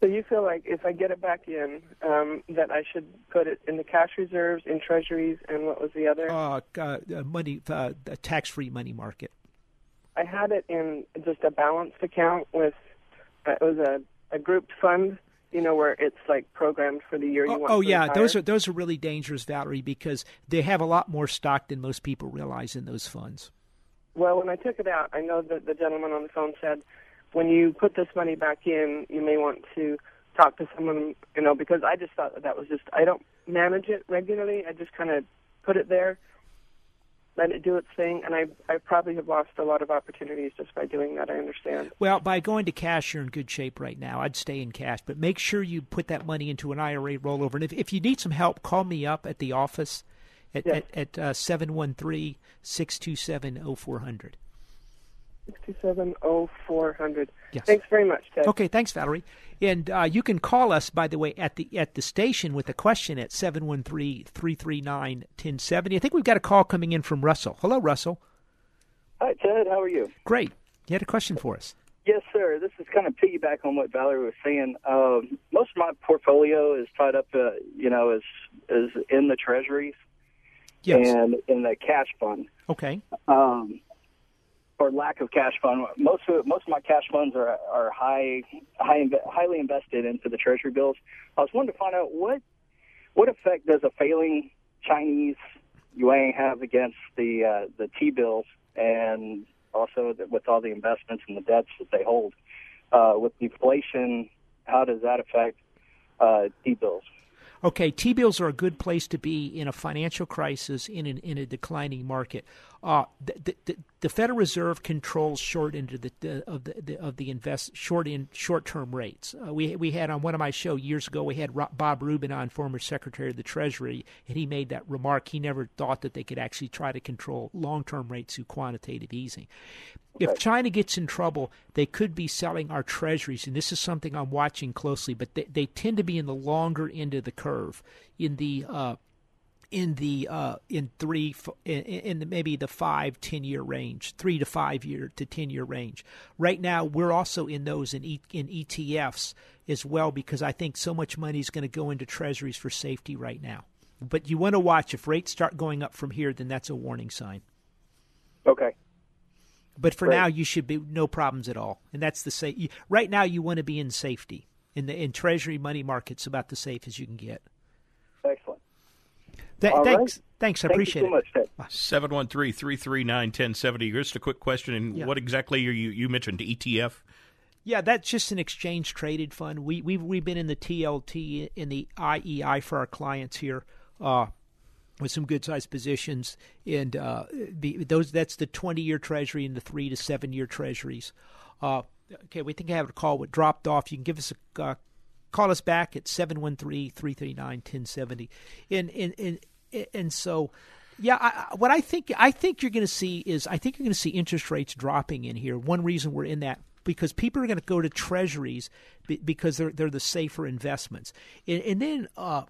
So you feel like if I get it back in, um, that I should put it in the cash reserves, in treasuries, and what was the other? Uh, uh, money, uh, the tax-free money market. I had it in just a balanced account with, uh, it was a, a grouped fund, you know, where it's like programmed for the year you oh, want. Oh to yeah, retire. those are those are really dangerous, Valerie, because they have a lot more stock than most people realize in those funds. Well, when I took it out, I know that the gentleman on the phone said, when you put this money back in, you may want to talk to someone, you know, because I just thought that that was just, I don't manage it regularly. I just kind of put it there, let it do its thing, and I, I probably have lost a lot of opportunities just by doing that, I understand. Well, by going to cash, you're in good shape right now. I'd stay in cash, but make sure you put that money into an I R A rollover. And if, if you need some help, call me up at the office at, yes. at, at uh, seven one three, six two seven, oh four hundred. six two seven, oh four hundred. Yes. Thanks very much, Ted. Okay, thanks, Valerie. And uh, you can call us, by the way, at the at the station with a question at seven one three, three three nine, one oh seven oh. I think we've got a call coming in from Russell. Hello, Russell. Hi, Ted. How are you? Great. You had a question for us. Yes, sir. This is kind of piggyback on what Valerie was saying. Um, most of my portfolio is tied up, uh, you know, is is in the treasuries yes. and in the cash fund. Okay. Um or lack of cash fund. Most of most of my cash funds are are high, high, highly invested into the treasury bills. I was wanting to find out what what effect does a failing Chinese yuan have against the uh, the T bills, and also with all the investments and the debts that they hold. Uh, with deflation, how does that affect uh, T bills? Okay, T-bills are a good place to be in a financial crisis, in an, in a declining market. Uh, the, the, the Federal Reserve controls short end of the, the of the, the of the invest short in short term rates. Uh, we we had on one of my show years ago. We had Rob, Bob Rubin on, former Secretary of the Treasury, and he made that remark. He never thought that they could actually try to control long term rates through quantitative easing. If China gets in trouble, they could be selling our treasuries, and this is something I'm watching closely. But they, they tend to be in the longer end of the curve, in the uh, in the uh, in three in, in the, maybe the five ten year range, three to five year to ten year range. Right now, we're also in those in e, in E T Fs as well, because I think so much money is going to go into treasuries for safety right now. But you want to watch if rates start going up from here, then that's a warning sign. Okay. But for Great. now, you should be no problems at all, and that's the safe. Right now, you want to be in safety, in the in Treasury money markets, about the safe as you can get. Excellent. Th- all thanks, right. thanks, I Thank appreciate you so it. Much, Ted. Seven one three three three nine ten seventy. Just a quick question, and yeah. what exactly are you you mentioned E T F? Yeah, that's just an exchange traded fund. We we've we've been in the T L T in the I E I for our clients here. Uh, with some good-sized positions, and uh, the, those that's the twenty-year treasury and the three- to seven-year treasuries. Uh, okay, we think I have a call. What dropped off? You can give us a uh, call us back at seven one three, three three nine, one oh seven oh. And and and, and so, yeah, I, what I think I think you're going to see is I think you're going to see interest rates dropping in here. One reason we're in that. Because people are going to go to treasuries because they're they're the safer investments, and, and then. Uh,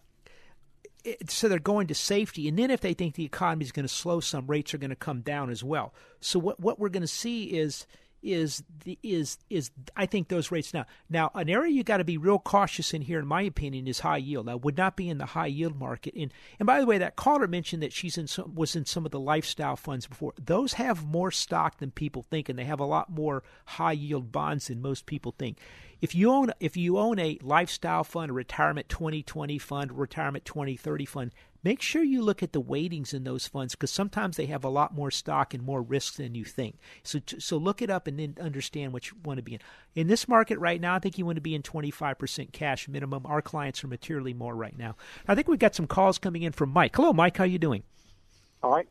So they're going to safety, and then if they think the economy is going to slow some, rates are going to come down as well. So what what we're going to see is is the, is is I think those rates now. Now an area you got to be real cautious in here, in my opinion, is high yield. I would not be in the high yield market. And and by the way, that caller mentioned that she's in some, was in some of the lifestyle funds before. Those have more stock than people think, and they have a lot more high yield bonds than most people think. If you own if you own a lifestyle fund, a retirement twenty twenty fund, retirement twenty thirty fund, make sure you look at the weightings in those funds, because sometimes they have a lot more stock and more risks than you think. So so look it up and then understand what you want to be in. In this market right now, I think you want to be in twenty-five percent cash minimum. Our clients are materially more right now. I think we've got some calls coming in from Mike. Hello, Mike. How are you doing? All right.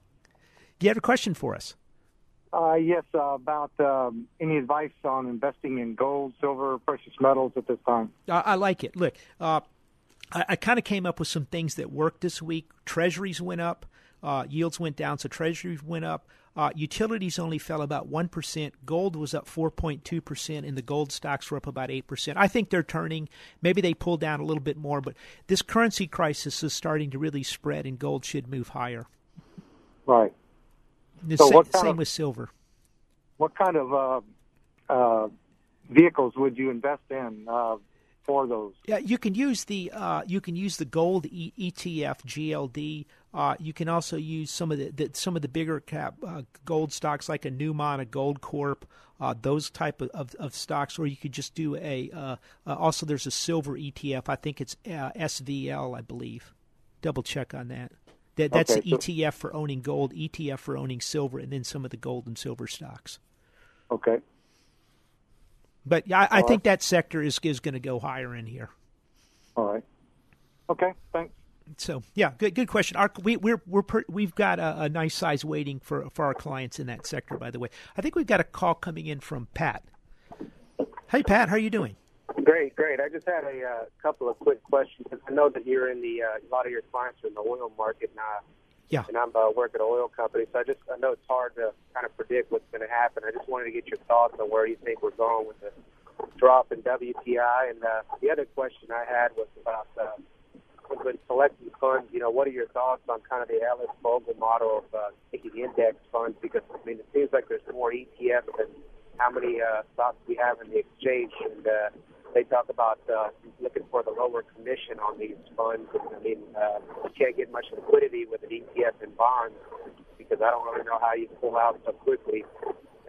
Do you have a question for us? Uh, yes, uh, about um, any advice on investing in gold, silver, precious metals at this time? Uh, I like it. Look, uh, I, I kind of came up with some things that worked this week. Treasuries went up. Uh, yields went down, so treasuries went up. Uh, utilities only fell about one percent. Gold was up four point two percent, and the gold stocks were up about eight percent. I think they're turning. Maybe they pulled down a little bit more, but this currency crisis is starting to really spread, and gold should move higher. Right. The so same, what kind same of, with silver. What kind of uh, uh, vehicles would you invest in? Uh, for those. Yeah, you can use the uh, you can use the gold e- ETF G L D. Uh, you can also use some of the, the some of the bigger cap uh, gold stocks like a Newmont, a Goldcorp, uh, those type of, of, of stocks. Or you could just do a uh, uh, also there's a silver E T F. I think it's uh, S V L, I believe. Double check on that. That that's okay, an so, E T F for owning gold, E T F for owning silver, and then some of the gold and silver stocks. Okay. But I, I think right. that sector is is going to go higher in here. All right. Okay. Thanks. So yeah, good good question. Our, we we're we're per, we've got a, a nice size waiting for for our clients in that sector. By the way, I think we've got a call coming in from Pat. Hey Pat, how are you doing? Great, great. I just had a uh, couple of quick questions. I know that you're in the uh, a lot of your clients are in the oil market now. Yeah. And I'm uh, working at an oil company, so I just I know it's hard to kind of predict what's going to happen. I just wanted to get your thoughts on where you think we're going with the drop in W T I. And uh, the other question I had was about uh, when selecting funds. You know, what are your thoughts on kind of the Ellis Vogel model of uh, taking index funds? Because I mean, it seems like there's more E T Fs than how many uh, stocks we have in the exchange. And uh, they talk about uh, looking for the lower commission on these funds. I mean, uh, you can't get much liquidity with an E T F and bonds because I don't really know how you pull out so quickly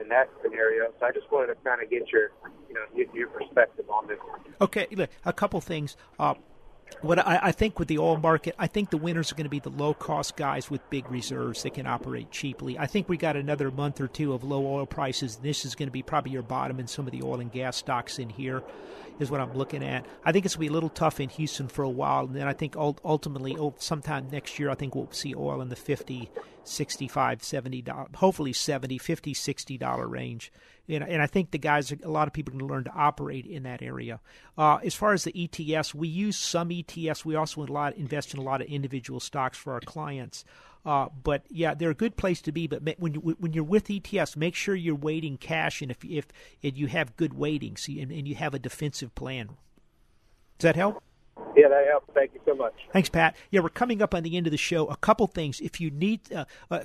in that scenario. So I just wanted to kind of get your, you know, your, your perspective on this. Okay, look, a couple things. Uh, what I, I think with the oil market, I think the winners are going to be the low-cost guys with big reserves that can operate cheaply. I think we got another month or two of low oil prices. This is going to be probably your bottom in some of the oil and gas stocks in here is what I'm looking at. I think it's going to be a little tough in Houston for a while, and then I think ultimately sometime next year I think we'll see oil in the fifty, sixty-five, seventy, hopefully seventy, fifty, sixty dollar range. And, and I think the guys, a lot of people are going to learn to operate in that area. Uh, as far as the E T Fs, we use some E T Fs. We also a lot, invest in a lot of individual stocks for our clients. Uh, but yeah, they're a good place to be. But when you, when you're with E T Fs, make sure you're weighting cash, and if if and you have good weightings and, and you have a defensive plan. Does that help? Yeah, that helps. Thank you so much. Thanks, Pat. Yeah, we're coming up on the end of the show. A couple things. If you need, uh, uh,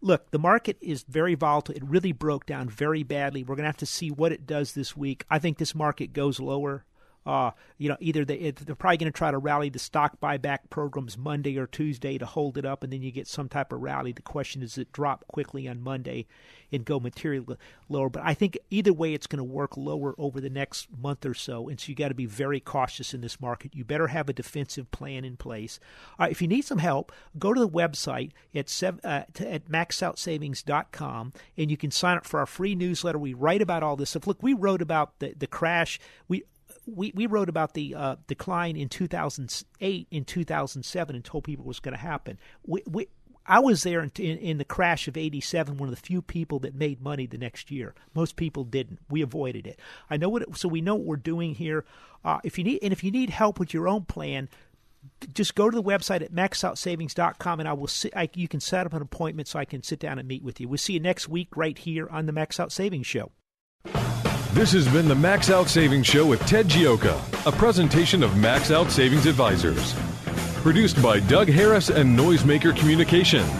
look, the market is very volatile. It really broke down very badly. We're going to have to see what it does this week. I think this market goes lower. Uh, you know, either they, they're probably going to try to rally the stock buyback programs Monday or Tuesday to hold it up, and then you get some type of rally. The question is, does it drop quickly on Monday and go materially lower? But I think either way, it's going to work lower over the next month or so, and so you got to be very cautious in this market. You better have a defensive plan in place. Uh, if you need some help, go to the website at, seven, uh, to, at max out savings dot com, and you can sign up for our free newsletter. We write about all this stuff. Look, we wrote about the, the crash. We We we wrote about the uh, decline in two thousand eight, in two thousand seven, and told people it was going to happen. We, we, I was there in, in, in the crash of eighty-seven, one of the few people that made money the next year. Most people didn't. We avoided it. I know what. It, so we know what we're doing here. Uh, if you need and if you need help with your own plan, just go to the website at max out savings dot com, and I will. Sit, I, you can set up an appointment so I can sit down and meet with you. We'll see you next week right here on the Max Out Savings Show. This has been the Max Out Savings Show with Ted Gioia, a presentation of Max Out Savings Advisors. Produced by Doug Harris and Noisemaker Communications.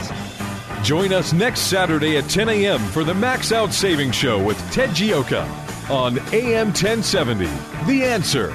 Join us next Saturday at ten a.m. for the Max Out Savings Show with Ted Gioia on A M ten seventy, The Answer.